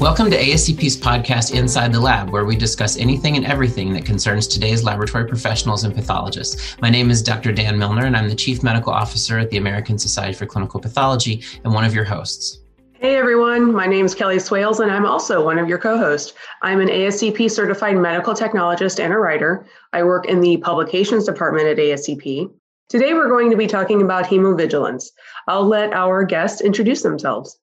Welcome to ASCP's podcast, Inside the Lab, where we discuss anything and everything that concerns today's laboratory professionals and pathologists. My name is Dr. Dan Milner, and I'm the Chief Medical Officer at the American Society for Clinical Pathology and one of your hosts. Hey everyone, my name is Kelly Swales, and I'm also one of your co-hosts. I'm an ASCP certified medical technologist and a writer. I work in the publications department at ASCP. Today we're going to be talking about hemovigilance. I'll let our guests introduce themselves.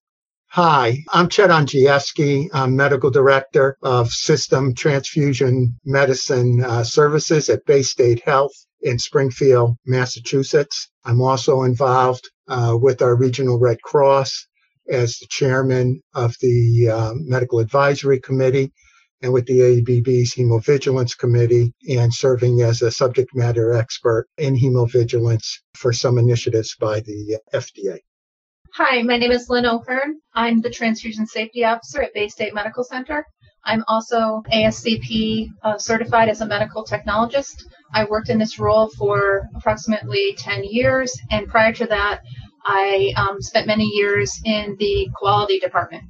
Hi, I'm Chet Andrzejewski. I'm Medical Director of System Transfusion Medicine Services at Bay State Health in Springfield, Massachusetts. I'm also involved with our regional Red Cross as the chairman of the Medical Advisory Committee and with the AABB's Hemovigilance Committee, and serving as a subject matter expert in hemovigilance for some initiatives by the FDA. Hi, my name is Lynn O'Kern. I'm the Transfusion Safety Officer at Bay State Medical Center. I'm also ASCP certified as a medical technologist. I worked in this role for approximately 10 years, and prior to that, I spent many years in the quality department.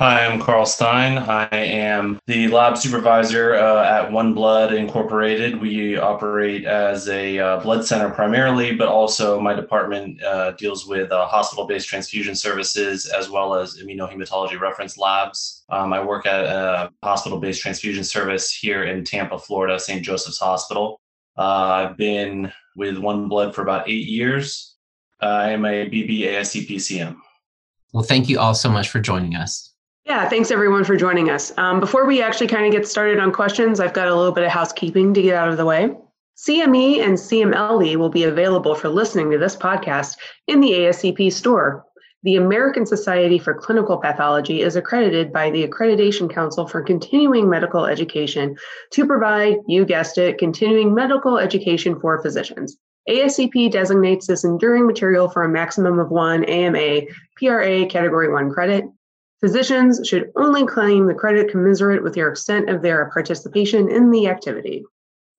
Hi, I'm Carl Stein. I am the lab supervisor at One Blood Incorporated. We operate as a blood center primarily, but also my department deals with hospital-based transfusion services as well as immunohematology reference labs. I work at a hospital-based transfusion service here in Tampa, Florida, St. Joseph's Hospital. I've been with One Blood for about 8 years. I am a BB ASCP CM. Well, thank you all so much for joining us. Yeah, thanks everyone for joining us. Before we actually kind of get started on questions, I've got a little bit of housekeeping to get out of the way. CME and CMLE will be available for listening to this podcast in the ASCP store. The American Society for Clinical Pathology is accredited by the Accreditation Council for Continuing Medical Education to provide, you guessed it, continuing medical education for physicians. ASCP designates this enduring material for a maximum of one AMA PRA Category 1 credit. Physicians should only claim the credit commensurate with their extent of their participation in the activity.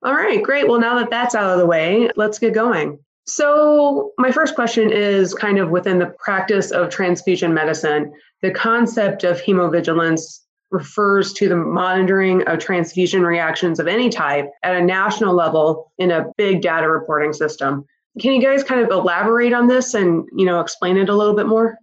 All right, great. Well, now that that's out of the way, let's get going. So my first question is kind of within the practice of transfusion medicine, the concept of hemovigilance refers to the monitoring of transfusion reactions of any type at a national level in a big data reporting system. Can you guys kind of elaborate on this and, you know, explain it a little bit more?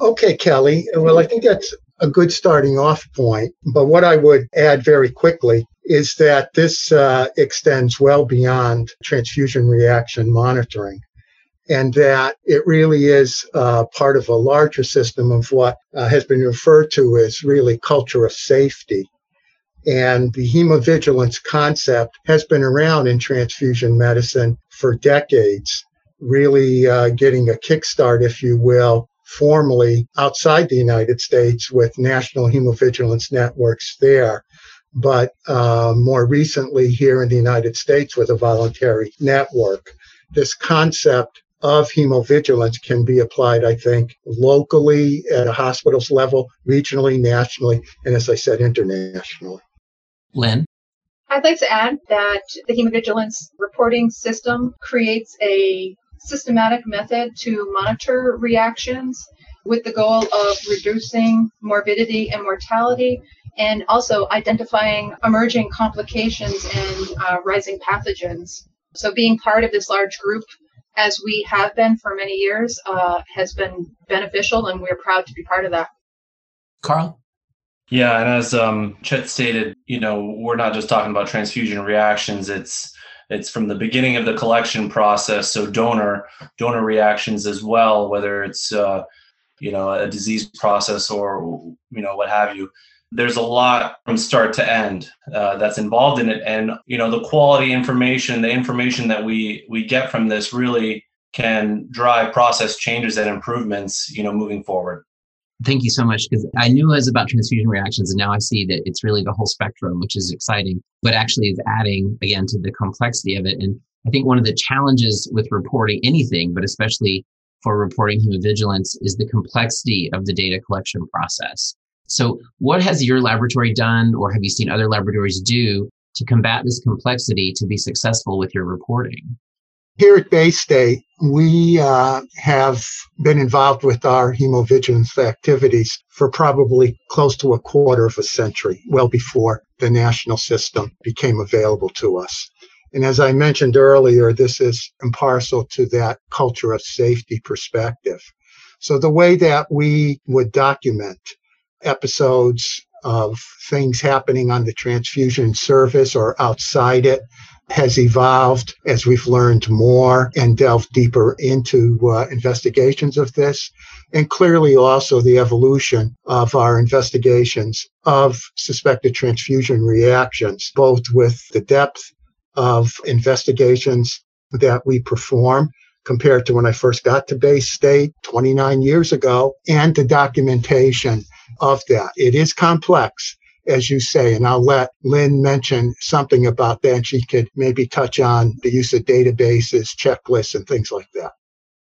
Okay, Kelly. Well, I think that's a good starting off point. But what I would add very quickly is that this extends well beyond transfusion reaction monitoring, and that it really is part of a larger system of what has been referred to as really culture of safety. And the hemovigilance concept has been around in transfusion medicine for decades, really getting a kickstart, if you will, formally outside the United States with national hemovigilance networks there, but more recently here in the United States with a voluntary network. This concept of hemovigilance can be applied, I think, locally at a hospital's level, regionally, nationally, and as I said, internationally. Lynn? I'd like to add that the hemovigilance reporting system creates a systematic method to monitor reactions with the goal of reducing morbidity and mortality, and also identifying emerging complications and rising pathogens. So being part of this large group, as we have been for many years, has been beneficial, and we're proud to be part of that. Carl? Yeah, and as Chet stated, you know, we're not just talking about transfusion reactions. It's from the beginning of the collection process, so donor reactions as well, whether it's a disease process or what have you. There's a lot from start to end that's involved in it, and the quality information, the information that we get from this really can drive process changes and improvements, moving forward. Thank you so much, because I knew it was about transfusion reactions, and now I see that it's really the whole spectrum, which is exciting, but actually is adding, again, to the complexity of it. And I think one of the challenges with reporting anything, but especially for reporting hemovigilance, is the complexity of the data collection process. So what has your laboratory done, or have you seen other laboratories do, to combat this complexity to be successful with your reporting? Here at Bay State, we have been involved with our hemovigilance activities for probably close to a quarter of a century, well before the national system became available to us. And as I mentioned earlier, this is impartial to that culture of safety perspective. So the way that we would document episodes of things happening on the transfusion service or outside it has evolved as we've learned more and delved deeper into investigations of this, and clearly also the evolution of our investigations of suspected transfusion reactions, both with the depth of investigations that we perform compared to when I first got to Bay State 29 years ago, and the documentation of that. It is complex, as you say, and I'll let Lynn mention something about that, and she could maybe touch on the use of databases, checklists, and things like that.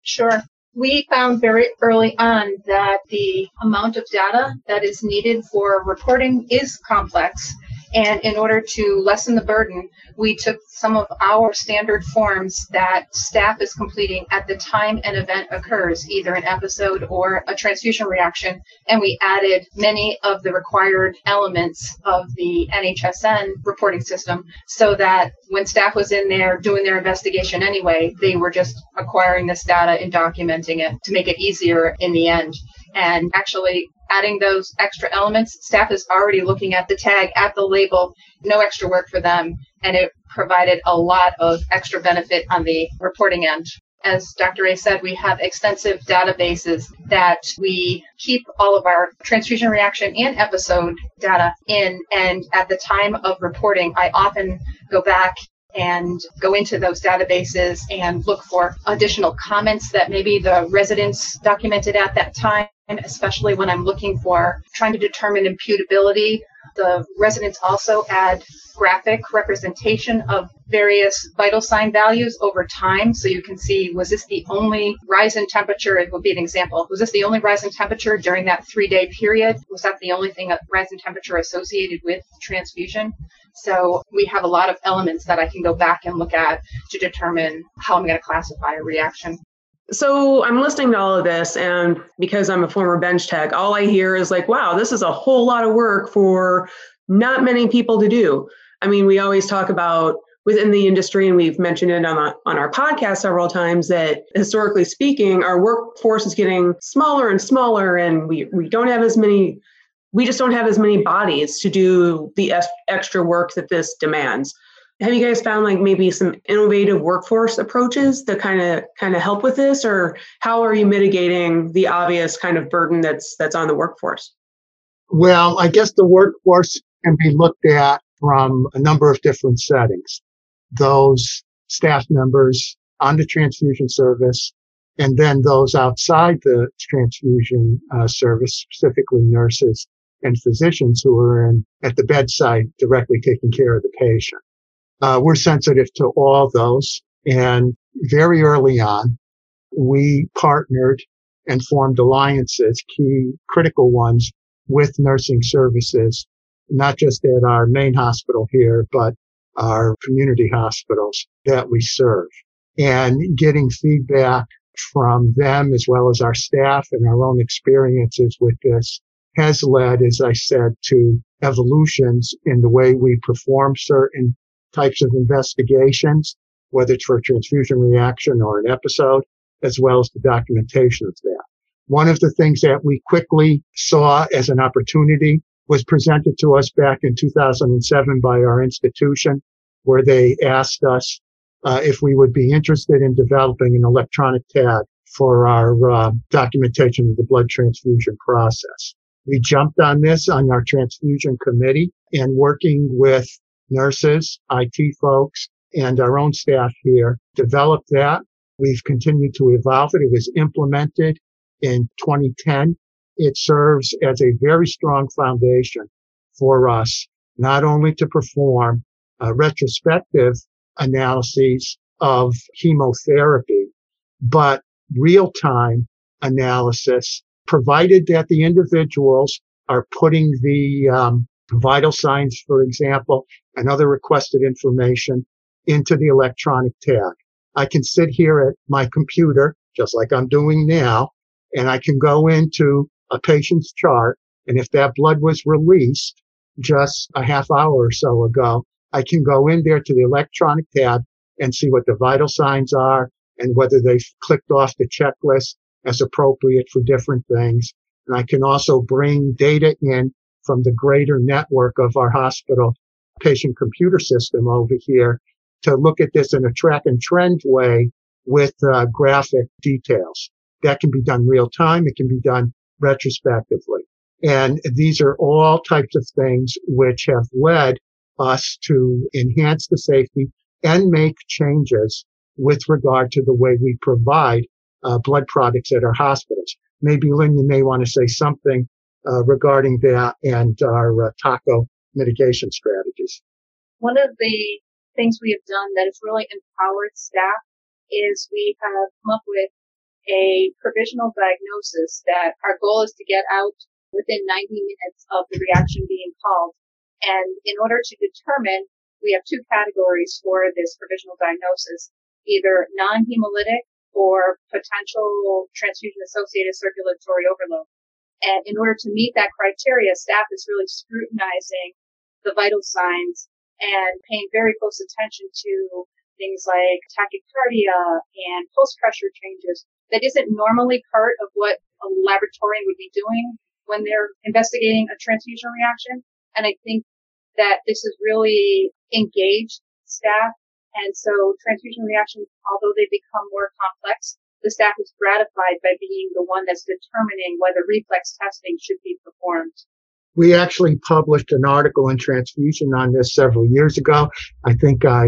Sure. We found very early on that the amount of data that is needed for reporting is complex. And in order to lessen the burden, we took some of our standard forms that staff is completing at the time an event occurs, either an episode or a transfusion reaction, and we added many of the required elements of the NHSN reporting system so that when staff was in there doing their investigation anyway, they were just acquiring this data and documenting it to make it easier in the end. And actually, adding those extra elements, staff is already looking at the tag, at the label, no extra work for them, and it provided a lot of extra benefit on the reporting end. As Dr. A said, we have extensive databases that we keep all of our transfusion reaction and episode data in, and at the time of reporting, I often go back and go into those databases and look for additional comments that maybe the residents documented at that time, especially when I'm looking for trying to determine imputability. The residents also add graphic representation of various vital sign values over time, so you can see, was this the only rise in temperature? It would be an example. Was this the only rise in temperature during that 3-day period? Was that the only thing that rise in temperature associated with transfusion? So we have a lot of elements that I can go back and look at to determine how I'm going to classify a reaction. So I'm listening to all of this, and because I'm a former bench tech, all I hear is like, wow, this is a whole lot of work for not many people to do. I mean, we always talk about within the industry, and we've mentioned it on our podcast several times, that historically speaking, our workforce is getting smaller and smaller, and we don't have as many, we just don't have as many bodies to do the extra work that this demands. Have you guys found like maybe some innovative workforce approaches that kind of help with this, or how are you mitigating the obvious kind of burden that's on the workforce? Well, I guess the workforce can be looked at from a number of different settings. Those staff members on the transfusion service, and then those outside the transfusion service, specifically nurses and physicians who are at the bedside directly taking care of the patient. We're sensitive to all those, and very early on, we partnered and formed alliances, key critical ones, with nursing services, not just at our main hospital here, but our community hospitals that we serve. And getting feedback from them, as well as our staff and our own experiences with this, has led, as I said, to evolutions in the way we perform certain types of investigations, whether it's for a transfusion reaction or an episode, as well as the documentation of that. One of the things that we quickly saw as an opportunity was presented to us back in 2007 by our institution, where they asked us if we would be interested in developing an electronic tag for our documentation of the blood transfusion process. We jumped on this on our transfusion committee, and working with nurses, IT folks, and our own staff here developed that. We've continued to evolve it. It was implemented in 2010. It serves as a very strong foundation for us, not only to perform retrospective analyses of chemotherapy, but real-time analysis, provided that the individuals are putting the vital signs, for example, and other requested information into the electronic tag. I can sit here at my computer, just like I'm doing now, and I can go into a patient's chart. And if that blood was released just a half hour or so ago, I can go in there to the electronic tab and see what the vital signs are and whether they've clicked off the checklist as appropriate for different things. And I can also bring data in from the greater network of our hospital patient computer system over here to look at this in a track and trend way with graphic details. That can be done real time. It can be done retrospectively. And these are all types of things which have led us to enhance the safety and make changes with regard to the way we provide blood products at our hospitals. Maybe, Lynn, you may want to say something regarding that and our TACO mitigation strategies. One of the things we have done that has really empowered staff is we have come up with a provisional diagnosis that our goal is to get out within 90 minutes of the reaction being called. And in order to determine, we have two categories for this provisional diagnosis, either non-hemolytic or potential transfusion-associated circulatory overload. And in order to meet that criteria, staff is really scrutinizing the vital signs and paying very close attention to things like tachycardia and pulse pressure changes that isn't normally part of what a laboratorian would be doing when they're investigating a transfusion reaction. And I think that this has really engaged staff. And so transfusion reactions, although they become more complex, the staff is gratified by being the one that's determining whether reflex testing should be performed. We actually published an article in Transfusion on this several years ago. I think I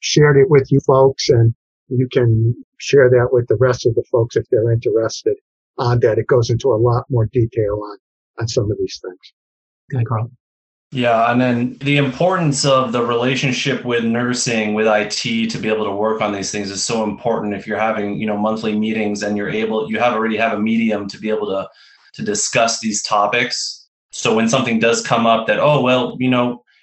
shared it with you folks, and you can share that with the rest of the folks if they're interested on that. It goes into a lot more detail on some of these things. Go ahead, Carl. Yeah, and then the importance of the relationship with nursing, with IT, to be able to work on these things is so important. If you're having, monthly meetings and you already have a medium to be able to discuss these topics. So when something does come up that,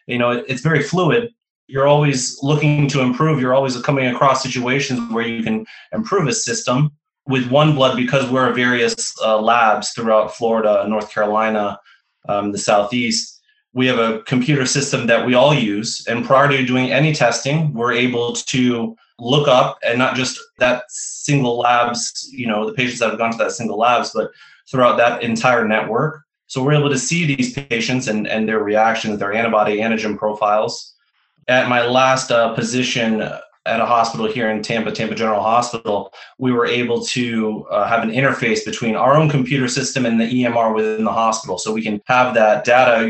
it's very fluid, you're always looking to improve. You're always coming across situations where you can improve a system. With One Blood, because we're various labs throughout Florida, North Carolina, the Southeast, we have a computer system that we all use, and prior to doing any testing, we're able to look up, and not just that single labs, the patients that have gone to that single labs, but throughout that entire network. So we're able to see these patients and their reactions, their antibody antigen profiles. At my last position at a hospital here in Tampa General Hospital, we were able to have an interface between our own computer system and the EMR within the hospital. So we can have that data,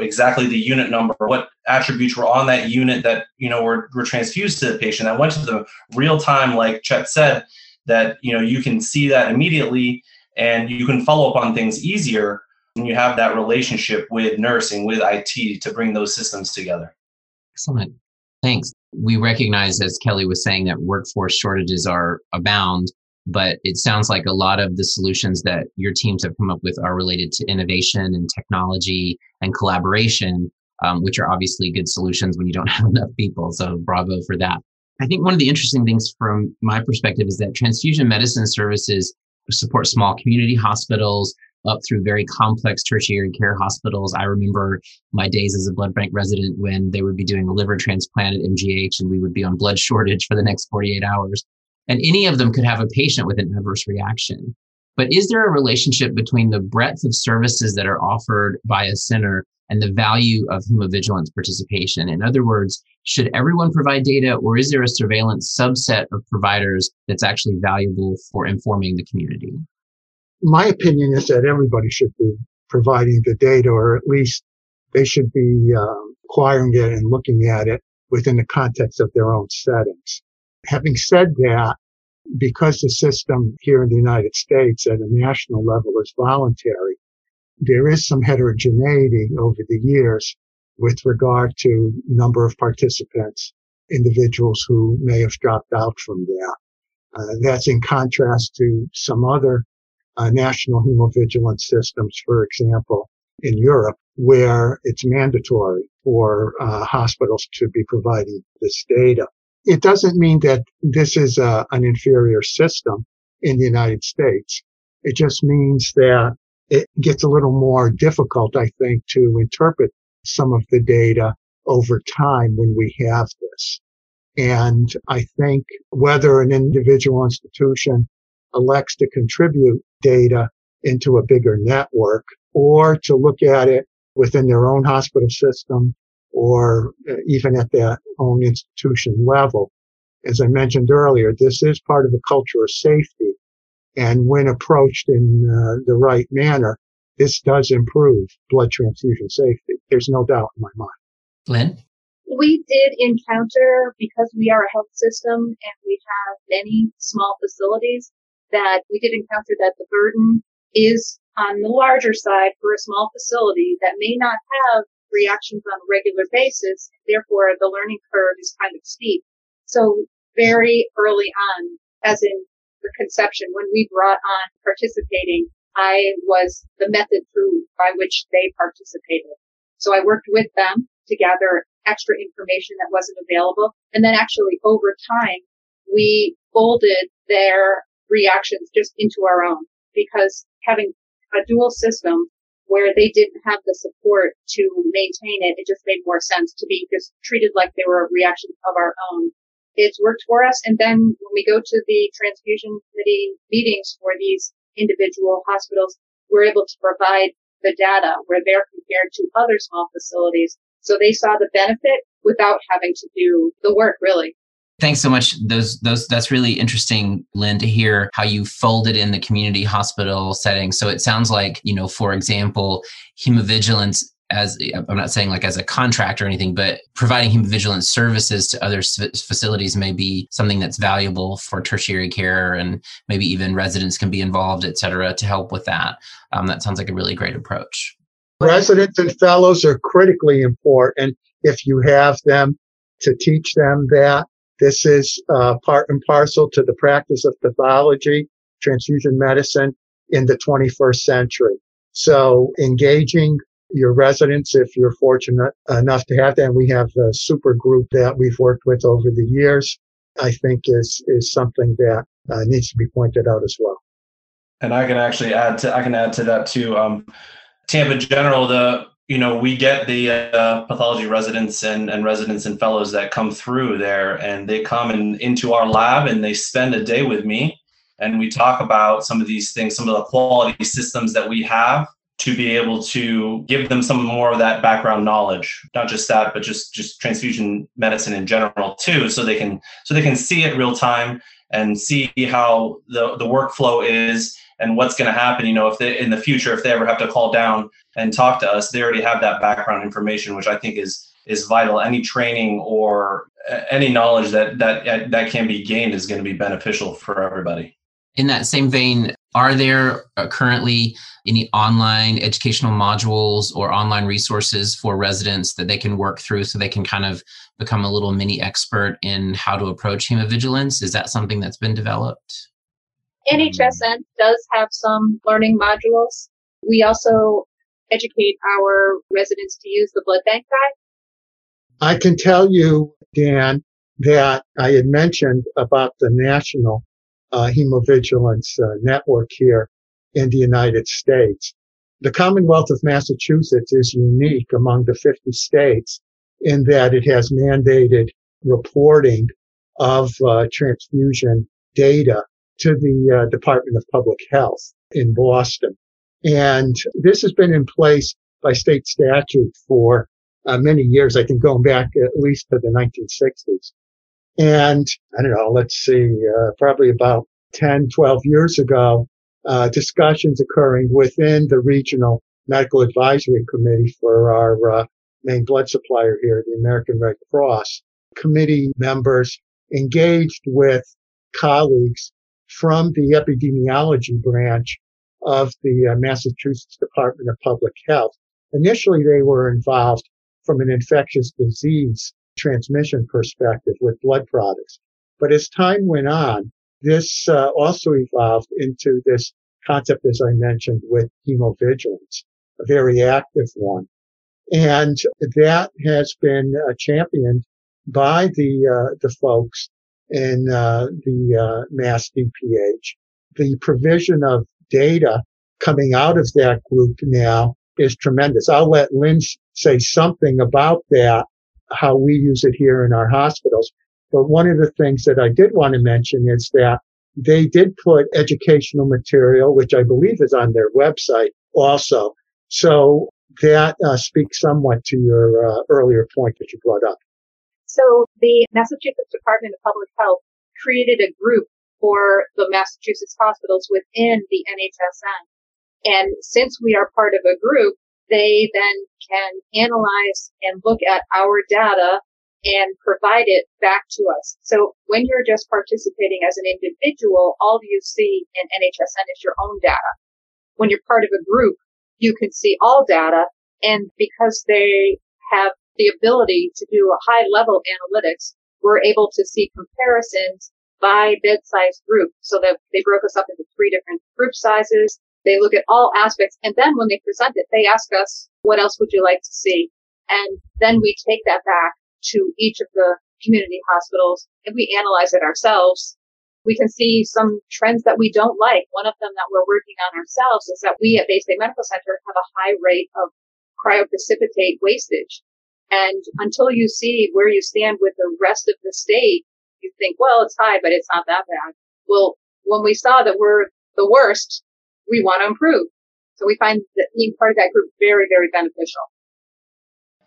exactly the unit number, what attributes were on that unit that, were transfused to the patient. I went to the real time, like Chet said, that, you can see that immediately and you can follow up on things easier when you have that relationship with nursing, with IT, to bring those systems together. Excellent. Thanks. We recognize, as Kelly was saying, that workforce shortages are abound, but it sounds like a lot of the solutions that your teams have come up with are related to innovation and technology and collaboration, which are obviously good solutions when you don't have enough people. So bravo for that. I think one of the interesting things from my perspective is that transfusion medicine services support small community hospitals up through very complex tertiary care hospitals. I remember my days as a blood bank resident when they would be doing a liver transplant at MGH and we would be on blood shortage for the next 48 hours. And any of them could have a patient with an adverse reaction. But is there a relationship between the breadth of services that are offered by a center and the value of hemovigilance participation? In other words, should everyone provide data, or is there a surveillance subset of providers that's actually valuable for informing the community? My opinion is that everybody should be providing the data, or at least they should be acquiring it and looking at it within the context of their own settings. Having said that, because the system here in the United States at a national level is voluntary, there is some heterogeneity over the years with regard to number of participants, individuals who may have dropped out from that. That's in contrast to some other national hemovigilance systems, for example, in Europe, where it's mandatory for hospitals to be providing this data. It doesn't mean that this is an inferior system in the United States. It just means that it gets a little more difficult, I think, to interpret some of the data over time when we have this. And I think whether an individual institution elects to contribute data into a bigger network or to look at it within their own hospital system or even at their own institution level. As I mentioned earlier, this is part of the culture of safety. And when approached in the right manner, this does improve blood transfusion safety. There's no doubt in my mind. Lynn? We did encounter, because we are a health system and we have many small facilities, that we did encounter that the burden is on the larger side for a small facility that may not have reactions on a regular basis. Therefore, the learning curve is kind of steep. So very early on, as in the conception, when we brought on participating, I was the method through by which they participated. So I worked with them to gather extra information that wasn't available. And then actually over time, we folded their reactions just into our own, because having a dual system where they didn't have the support to maintain it, it just made more sense to be just treated like they were a reaction of our own. It's worked for us. And then when we go to the transfusion committee meetings for these individual hospitals, we're able to provide the data where they're compared to other small facilities. So they saw the benefit without having to do the work, really. Thanks so much. That's really interesting, Lynn, to hear how you folded in the community hospital setting. So it sounds like, you know, for example, hemovigilance, as I'm not saying like as a contract or anything, but providing hemovigilance services to other facilities may be something that's valuable for tertiary care, and maybe even residents can be involved, et cetera, to help with that. That sounds like a really great approach. Residents and fellows are critically important if you have them, to teach them that this is part and parcel to the practice of pathology, transfusion medicine in the 21st century. So engaging your residents, if you're fortunate enough to have them, we have a super group that we've worked with over the years, I think is something that needs to be pointed out as well. And I can actually add to that too. Tampa General, we get the pathology residents and residents and fellows that come through there, and they come into our lab and they spend a day with me, and we talk about some of these things, some of the quality systems that we have, to be able to give them some more of that background knowledge, not just that, but just transfusion medicine in general too, so they can see it real time and see how the workflow is and what's going to happen. You know, if they, in the future, if they ever have to call down and talk to us, they already have that background information, which I think is vital. Any training or any knowledge that can be gained is going to be beneficial for everybody. In that same vein, are there currently any online educational modules or online resources for residents that they can work through so they can kind of become a little mini expert in how to approach hemovigilance? Is that something that's been developed? NHSN does have some learning modules. We also educate our residents to use the blood bank guide. I can tell you, Dan, that I had mentioned about the national hemovigilance network here in the United States. The Commonwealth of Massachusetts is unique among the 50 states in that it has mandated reporting of transfusion data to the Department of Public Health in Boston. And this has been in place by state statute for many years, I think going back at least to the 1960s. And I don't know, let's see, probably about 10, 12 years ago, discussions occurring within the regional medical advisory committee for our main blood supplier here, the American Red Cross. Committee members engaged with colleagues from the epidemiology branch of the Massachusetts Department of Public Health. Initially, they were involved from an infectious disease transmission perspective with blood products. But as time went on, this also evolved into this concept, as I mentioned, with hemovigilance, a very active one. And that has been championed by the folks in the Mass DPH. The provision of data coming out of that group now is tremendous. I'll let Lynn say something about that, how we use it here in our hospitals. But one of the things that I did want to mention is that they did put educational material, which I believe is on their website also. So that speaks somewhat to your earlier point that you brought up. So the Massachusetts Department of Public Health created a group for the Massachusetts hospitals within the NHSN. And since we are part of a group, they then can analyze and look at our data and provide it back to us. So when you're just participating as an individual, all you see in NHSN is your own data. When you're part of a group, you can see all data. And because they have the ability to do a high level analytics, we're able to see comparisons by bed size group. So that they broke us up into three different group sizes. They look at all aspects. And then when they present it, they ask us, what else would you like to see? And then we take that back to each of the community hospitals. If we analyze it ourselves, we can see some trends that we don't like. One of them that we're working on ourselves is that we at Bay State Medical Center have a high rate of cryoprecipitate wastage. And until you see where you stand with the rest of the state, you think, well, it's high, but it's not that bad. Well, when we saw that we're the worst, we want to improve. So we find that being part of that group very, very beneficial.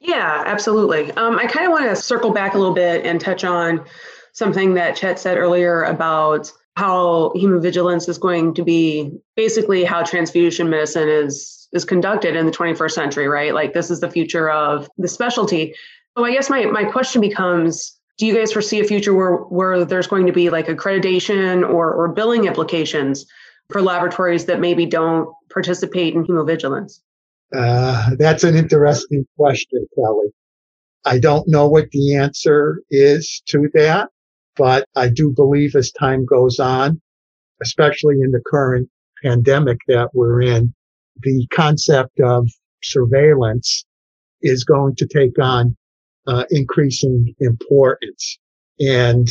Yeah, absolutely. I kind of want to circle back a little bit and touch on something that Chet said earlier about how hemovigilance is going to be basically how transfusion medicine is conducted in the 21st century, right? Like this is the future of the specialty. So I guess my question becomes, do you guys foresee a future where there's going to be like accreditation or billing implications for laboratories that maybe don't participate in hemovigilance? That's an interesting question, Kelly. I don't know what the answer is to that, but I do believe as time goes on, especially in the current pandemic that we're in, the concept of surveillance is going to take on increasing importance. And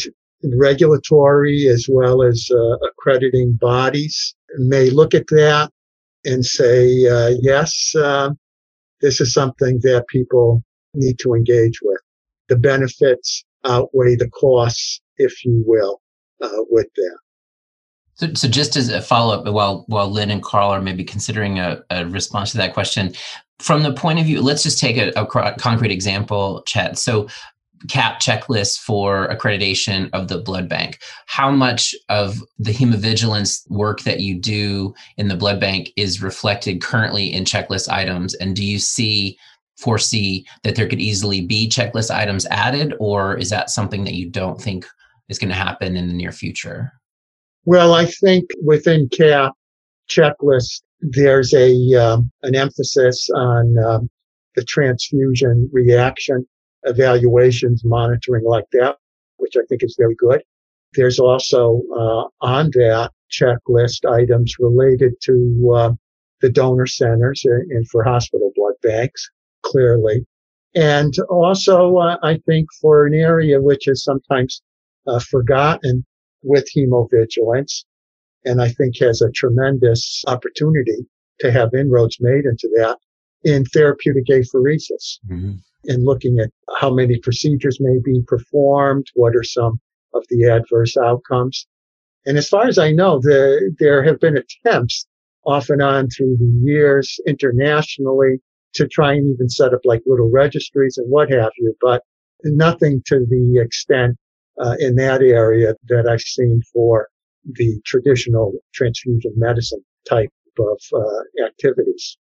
regulatory as well as accrediting bodies may look at that and say, yes, this is something that people need to engage with. The benefits outweigh the costs, if you will, with that. So just as a follow-up, while Lynn and Carl are maybe considering a response to that question, from the point of view, let's just take a concrete example, Chet. So CAP checklist for accreditation of the blood bank. How much of the hemovigilance work that you do in the blood bank is reflected currently in checklist items? And do you foresee that there could easily be checklist items added, or is that something that you don't think is going to happen in the near future? Well, I think within CAP checklist, there's an emphasis on the transfusion reaction evaluations, monitoring like that, which I think is very good. There's also on that checklist items related to the donor centers and for hospital blood banks, clearly. And also, I think for an area which is sometimes forgotten with hemovigilance, and I think has a tremendous opportunity to have inroads made into that, in therapeutic apheresis. Mm-hmm. And looking at how many procedures may be performed, what are some of the adverse outcomes. And as far as I know, there have been attempts off and on through the years internationally to try and even set up like little registries and what have you, but nothing to the extent in that area that I've seen for the traditional transfusion medicine type of activities.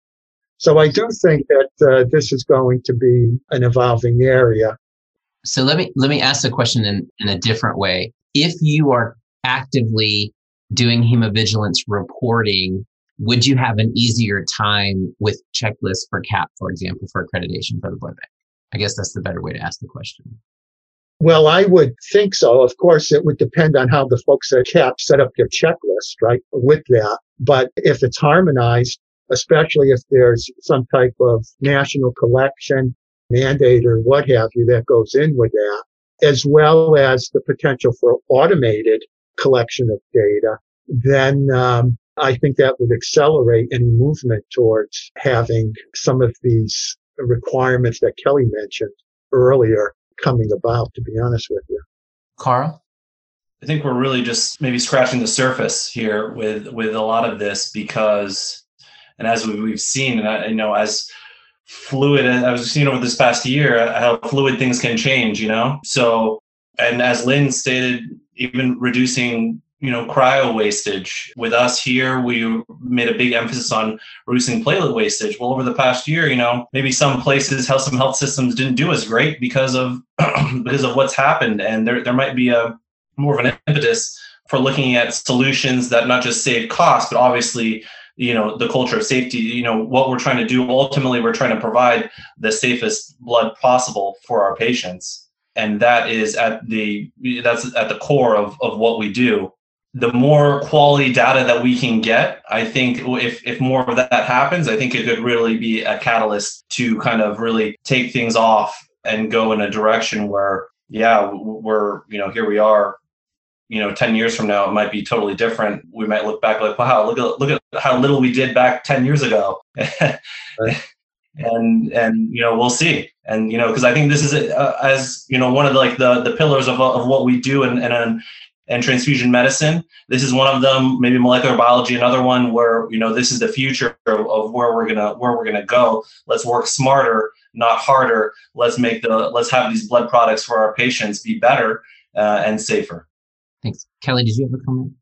So I do think that this is going to be an evolving area. So let me ask the question in a different way. If you are actively doing hemovigilance reporting, would you have an easier time with checklists for CAP, for example, for accreditation for the blood bank? I guess that's the better way to ask the question. Well, I would think so. Of course, it would depend on how the folks at CAP set up their checklist, right, with that. But if it's harmonized, especially if there's some type of national collection mandate or what have you that goes in with that, as well as the potential for automated collection of data, then I think that would accelerate any movement towards having some of these requirements that Kelly mentioned earlier coming about, to be honest with you. Carl? I think we're really just maybe scratching the surface here with a lot of this because, and as we've seen, and I know as fluid as I've seen over this past year, how fluid things can change, you know? So, and as Lynn stated, even reducing, you know, cryo wastage. With us here, we made a big emphasis on reducing platelet wastage. Well, over the past year, you know, maybe some places, some health systems didn't do as great because of what's happened. And there might be a more of an impetus for looking at solutions that not just save costs, but obviously, you know, the culture of safety, you know, what we're trying to do, ultimately, we're trying to provide the safest blood possible for our patients. And that's at the core of what we do. The more quality data that we can get, I think if more of that happens, I think it could really be a catalyst to kind of really take things off and go in a direction where, yeah, we're, you know, here we are. You know, 10 years from now, it might be totally different. We might look back like, wow, look at how little we did back 10 years ago. Right. And, you know, we'll see. And, you know, because I think this is, as, you know, one of the pillars of what we do and transfusion medicine. This is one of them, maybe molecular biology, another one where, you know, this is the future of where we're going to go. Let's work smarter, not harder. Let's have these blood products for our patients be better and safer. Thanks. Kelly, did you have a comment?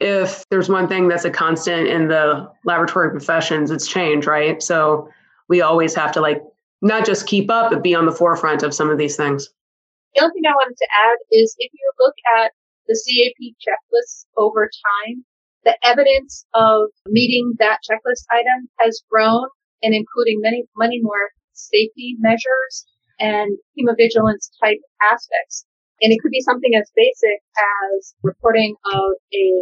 If there's one thing that's a constant in the laboratory professions, it's change, right? So we always have to not just keep up, but be on the forefront of some of these things. The only thing I wanted to add is if you look at the CAP checklist over time, the evidence of meeting that checklist item has grown and including many more safety measures and hemovigilance type aspects. And it could be something as basic as reporting of a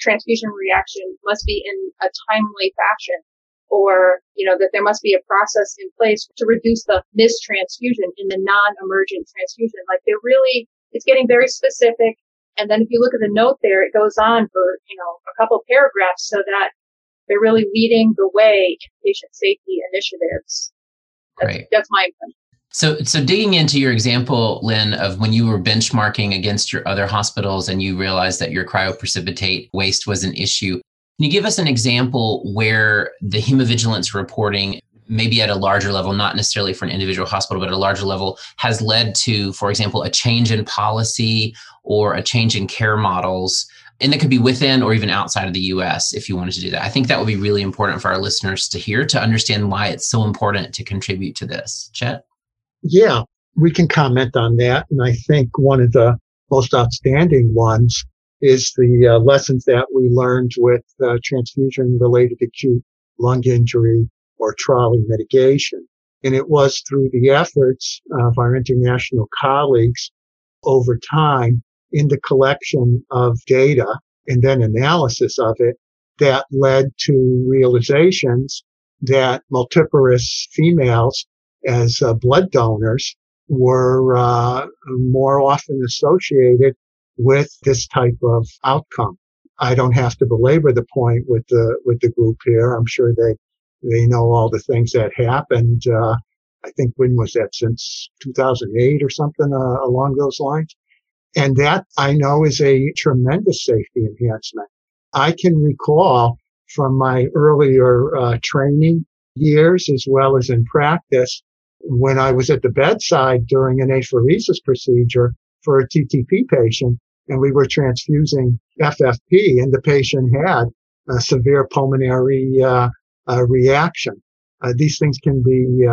transfusion reaction must be in a timely fashion, or, you know, that there must be a process in place to reduce the mistransfusion in the non-emergent transfusion. It's getting very specific. And then if you look at the note there, it goes on for, you know, a couple of paragraphs so that they're really leading the way in patient safety initiatives. That's my impression. So digging into your example, Lynn, of when you were benchmarking against your other hospitals and you realized that your cryoprecipitate waste was an issue, can you give us an example where the hemovigilance reporting, maybe at a larger level, not necessarily for an individual hospital, but at a larger level, has led to, for example, a change in policy or a change in care models? And that could be within or even outside of the U.S. if you wanted to do that. I think that would be really important for our listeners to hear, to understand why it's so important to contribute to this. Chet? Yeah, we can comment on that. And I think one of the most outstanding ones is the lessons that we learned with transfusion-related acute lung injury or TRALI mitigation. And it was through the efforts of our international colleagues over time in the collection of data and then analysis of it that led to realizations that multiparous females as blood donors were more often associated with this type of outcome. I don't have to belabor the point with the group here. I'm sure they know all the things that happened. I think when was that? Since 2008 or something along those lines. And that I know is a tremendous safety enhancement. I can recall from my earlier training years as well as in practice when I was at the bedside during an apheresis procedure for a TTP patient, and we were transfusing FFP, and the patient had a severe pulmonary reaction. These things can be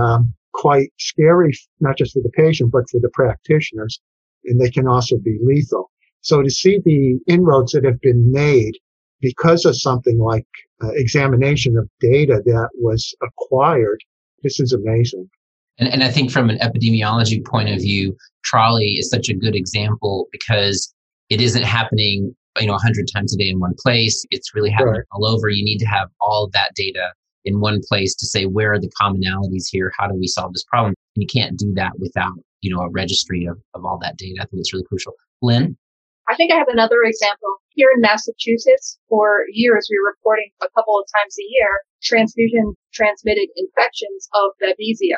quite scary, not just for the patient, but for the practitioners, and they can also be lethal. So to see the inroads that have been made because of something like examination of data that was acquired, this is amazing. And I think from an epidemiology point of view, TRALI is such a good example because it isn't happening, you know, 100 times a day in one place. It's really happening all over. You need to have all that data in one place to say, where are the commonalities here? How do we solve this problem? And you can't do that without, you know, a registry of all that data. I think it's really crucial. Lynn? I think I have another example. Here in Massachusetts, for years, we were reporting a couple of times a year transfusion-transmitted infections of Babesia.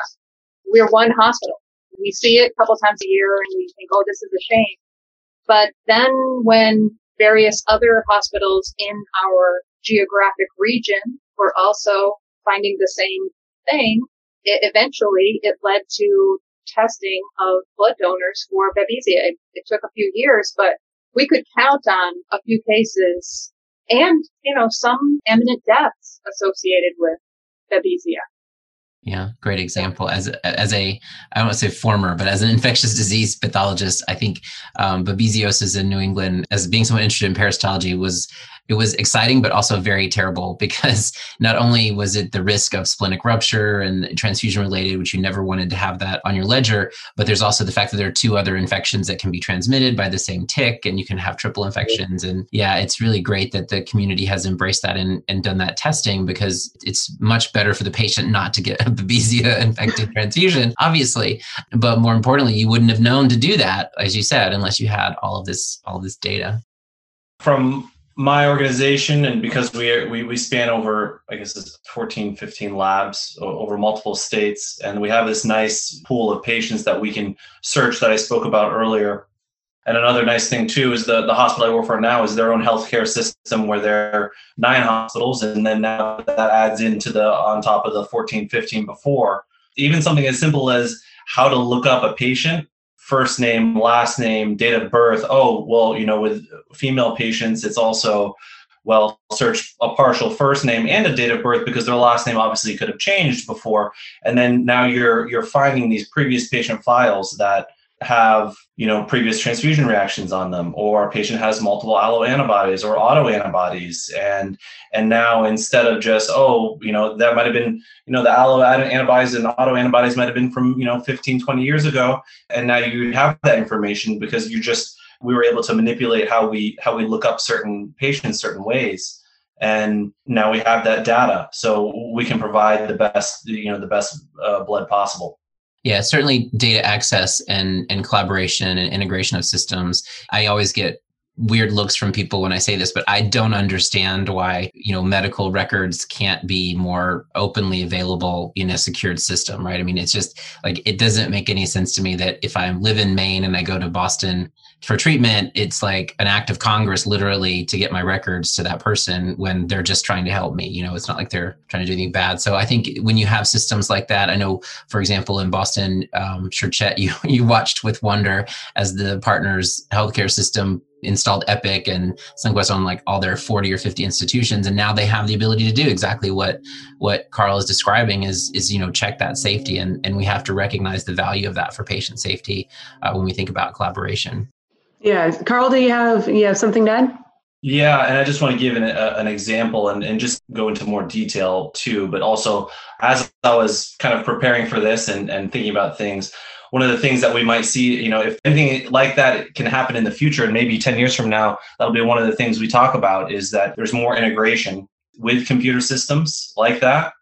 We're one hospital. We see it a couple of times a year, and we think, oh, this is a shame. But then when various other hospitals in our geographic region were also finding the same thing, it eventually led to testing of blood donors for Babesia. It took a few years, but we could count on a few cases and, you know, some eminent deaths associated with Babesia. Yeah, great example. As a, I don't want to say former, but as an infectious disease pathologist, I think babesiosis in New England, as being someone interested in parasitology, it was exciting, but also very terrible, because not only was it the risk of splenic rupture and transfusion related, which you never wanted to have that on your ledger, but there's also the fact that there are two other infections that can be transmitted by the same tick, and you can have triple infections. And yeah, it's really great that the community has embraced that and done that testing, because it's much better for the patient not to get Babesia infected transfusion, obviously, but more importantly, you wouldn't have known to do that, as you said, unless you had all of this data. From my organization, and because we span over, I guess it's 14, 15 labs over multiple states, and we have this nice pool of patients that we can search that I spoke about earlier. And another nice thing too is the hospital I work for now is their own healthcare system, where there are 9 hospitals, and then now that adds into the on top of the 14, 15 before. Even something as simple as how to look up a patient, first name, last name, date of birth. Oh, well, you know, with female patients, it's also, well, search a partial first name and a date of birth, because their last name obviously could have changed before. And then now you're finding these previous patient files that have, you know, previous transfusion reactions on them, or a patient has multiple alloantibodies or autoantibodies. And now, instead of just, oh, you know, that might have been, you know, the alloantibodies and autoantibodies might have been from, you know, 15, 20 years ago. And now you have that information, because we were able to manipulate how we look up certain patients certain ways. And now we have that data, so we can provide the best blood possible. Yeah, certainly data access and collaboration and integration of systems. I always get weird looks from people when I say this, but I don't understand why, you know, medical records can't be more openly available in a secured system, right? I mean, it's just like, it doesn't make any sense to me that if I live in Maine and I go to Boston for treatment, it's like an act of Congress literally to get my records to that person, when they're just trying to help me. You know, it's not like they're trying to do anything bad. So I think when you have systems like that, I know, for example, in Boston, I'm sure, Chet, you watched with wonder as the Partners healthcare system installed Epic and SunQuest on like all their 40 or 50 institutions. And now they have the ability to do exactly what Carl is describing is, you know, check that safety. And we have to recognize the value of that for patient safety when we think about collaboration. Yeah. Carl, do you have something to add? Yeah. And I just want to give an example and just go into more detail too, but also as I was kind of preparing for this and thinking about things, one of the things that we might see, you know, if anything like that can happen in the future, and maybe 10 years from now, that'll be one of the things we talk about, is that there's more integration with computer systems like that,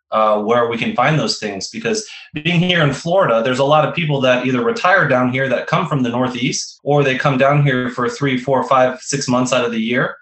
where we can find those things. Because being here in Florida, there's a lot of people that either retire down here that come from the Northeast, or they come down here for 3, 4, 5, 6 months out of the year.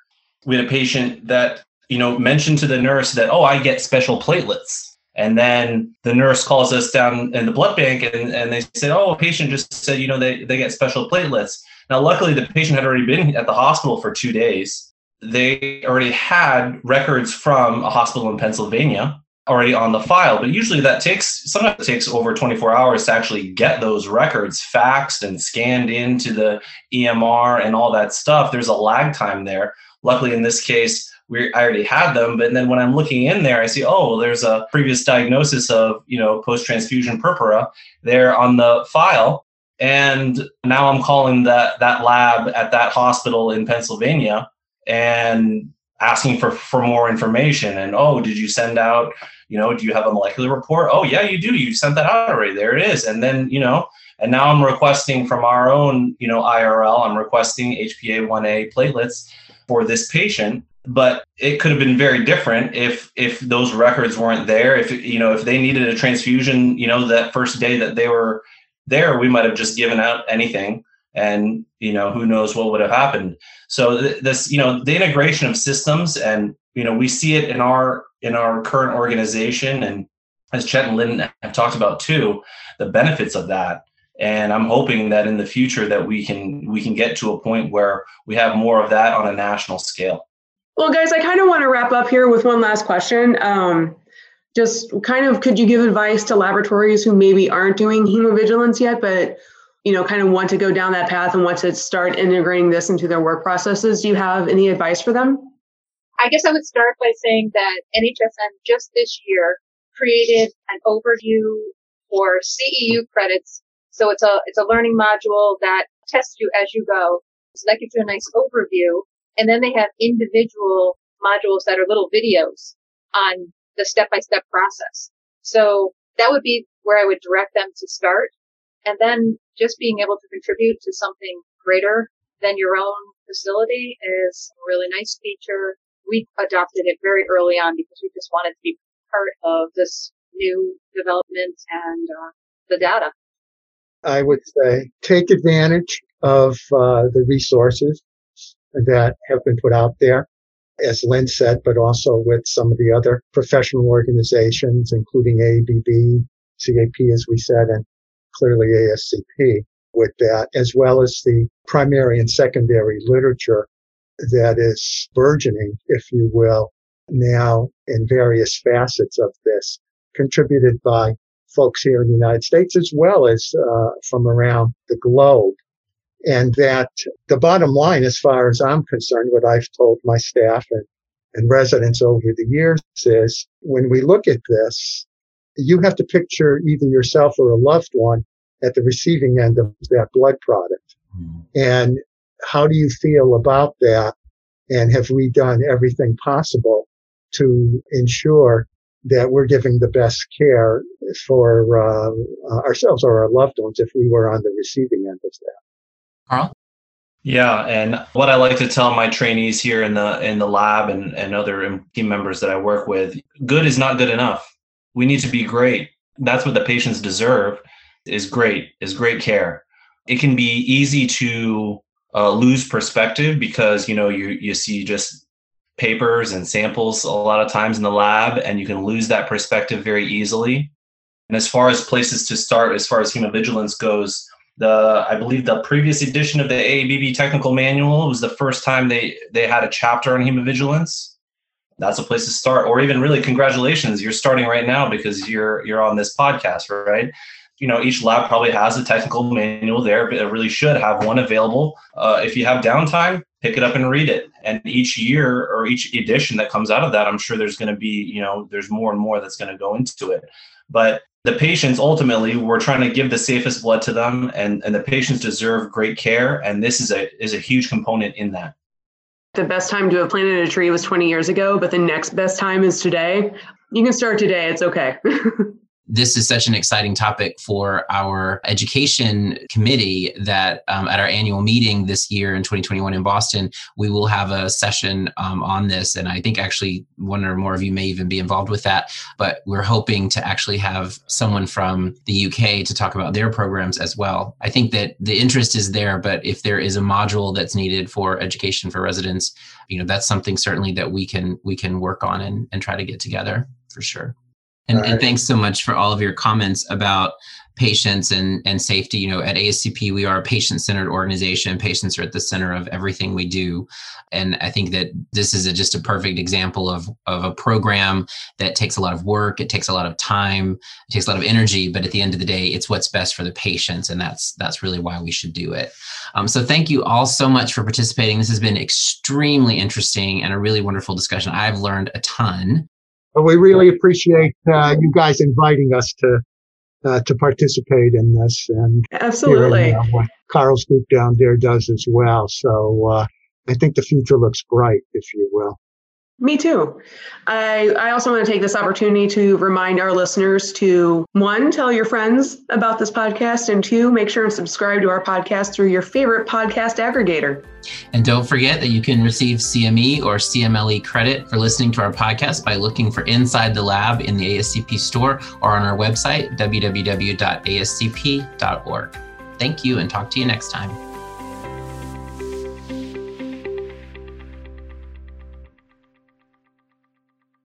We had a patient that, you know, mentioned to the nurse that, oh, I get special platelets. And then the nurse calls us down in the blood bank and they say, oh, a patient just said, you know, they get special platelets. Now, luckily, the patient had already been at the hospital for 2 days. They already had records from a hospital in Pennsylvania already on the file. But usually sometimes it takes over 24 hours to actually get those records faxed and scanned into the EMR and all that stuff. There's a lag time there. Luckily, in this case, I already had them, but then when I'm looking in there, I see, oh, there's a previous diagnosis of, you know, post-transfusion purpura there on the file. And now I'm calling that lab at that hospital in Pennsylvania and asking for more information. And, oh, did you send out, you know, do you have a molecular report? Oh, yeah, you do. You sent that out already. There it is. And then, you know, and now I'm requesting from our own, you know, IRL, I'm requesting HPA1A platelets for this patient But it could have been very different if those records weren't there. If, you know, if they needed a transfusion, you know, that first day that they were there, we might have just given out anything, and, you know, who knows what would have happened. So this, you know, the integration of systems, and, you know, we see it in our current organization, and as Chet and Lynn have talked about too, the benefits of that. And I'm hoping that in the future that we can get to a point where we have more of that on a national scale. Well, guys, I kind of want to wrap up here with one last question. Just kind of, could you give advice to laboratories who maybe aren't doing hemovigilance yet, but, you know, kind of want to go down that path and want to start integrating this into their work processes? Do you have any advice for them? I guess I would start by saying that NHSN just this year created an overview for CEU credits. So it's a learning module that tests you as you go. So that gives you a nice overview. And then they have individual modules that are little videos on the step-by-step process. So that would be where I would direct them to start. And then just being able to contribute to something greater than your own facility is a really nice feature. We adopted it very early on because we just wanted to be part of this new development and the data. I would say take advantage of the resources that have been put out there, as Lynn said, but also with some of the other professional organizations, including AABB, CAP, as we said, and clearly ASCP with that, as well as the primary and secondary literature that is burgeoning, if you will, now in various facets of this, contributed by folks here in the United States as well as from around the globe. And that the bottom line, as far as I'm concerned, what I've told my staff and residents over the years is, when we look at this, you have to picture either yourself or a loved one at the receiving end of that blood product. Mm-hmm. And how do you feel about that? And have we done everything possible to ensure that we're giving the best care for ourselves or our loved ones if we were on the receiving end of that? Carl? Yeah, and what I like to tell my trainees here in the lab and other team members that I work with, good is not good enough. We need to be great. That's what the patients deserve, is great care. It can be easy to lose perspective because, you know, you see just papers and samples a lot of times in the lab, and you can lose that perspective very easily. And as far as places to start, as far as hemovigilance goes, I believe the previous edition of the AABB technical manual was the first time they had a chapter on hemovigilance. That's a place to start. Or even really, congratulations, you're starting right now because you're on this podcast, right? You know, each lab probably has a technical manual there, but it really should have one available. If you have downtime, pick it up and read it. And each year or each edition that comes out of that, I'm sure there's going to be, you know, there's more and more that's going to go into it. But the patients, ultimately, we're trying to give the safest blood to them, and the patients deserve great care. And this is a huge component in that. The best time to have planted a tree was 20 years ago, but the next best time is today. You can start today. It's okay. This is such an exciting topic for our education committee that at our annual meeting this year in 2021 in Boston, we will have a session on this. And I think actually one or more of you may even be involved with that. But we're hoping to actually have someone from the UK to talk about their programs as well. I think that the interest is there, but if there is a module that's needed for education for residents, you know, that's something certainly that we can work on and try to get together for sure. And thanks so much for all of your comments about patients and safety. You know, at ASCP, we are a patient-centered organization. Patients are at the center of everything we do. And I think that this is just a perfect example of a program that takes a lot of work. It takes a lot of time. It takes a lot of energy. But at the end of the day, it's what's best for the patients. And that's really why we should do it. So thank you all so much for participating. This has been extremely interesting and a really wonderful discussion. I've learned a ton. But we really appreciate you guys inviting us to participate in this, and absolutely hearing, what Carl's group down there does as well. So I think the future looks bright, if you will. Me too. I also want to take this opportunity to remind our listeners to, one, tell your friends about this podcast, and two, make sure and subscribe to our podcast through your favorite podcast aggregator. And don't forget that you can receive CME or CMLE credit for listening to our podcast by looking for Inside the Lab in the ASCP store or on our website, www.ascp.org. Thank you, and talk to you next time.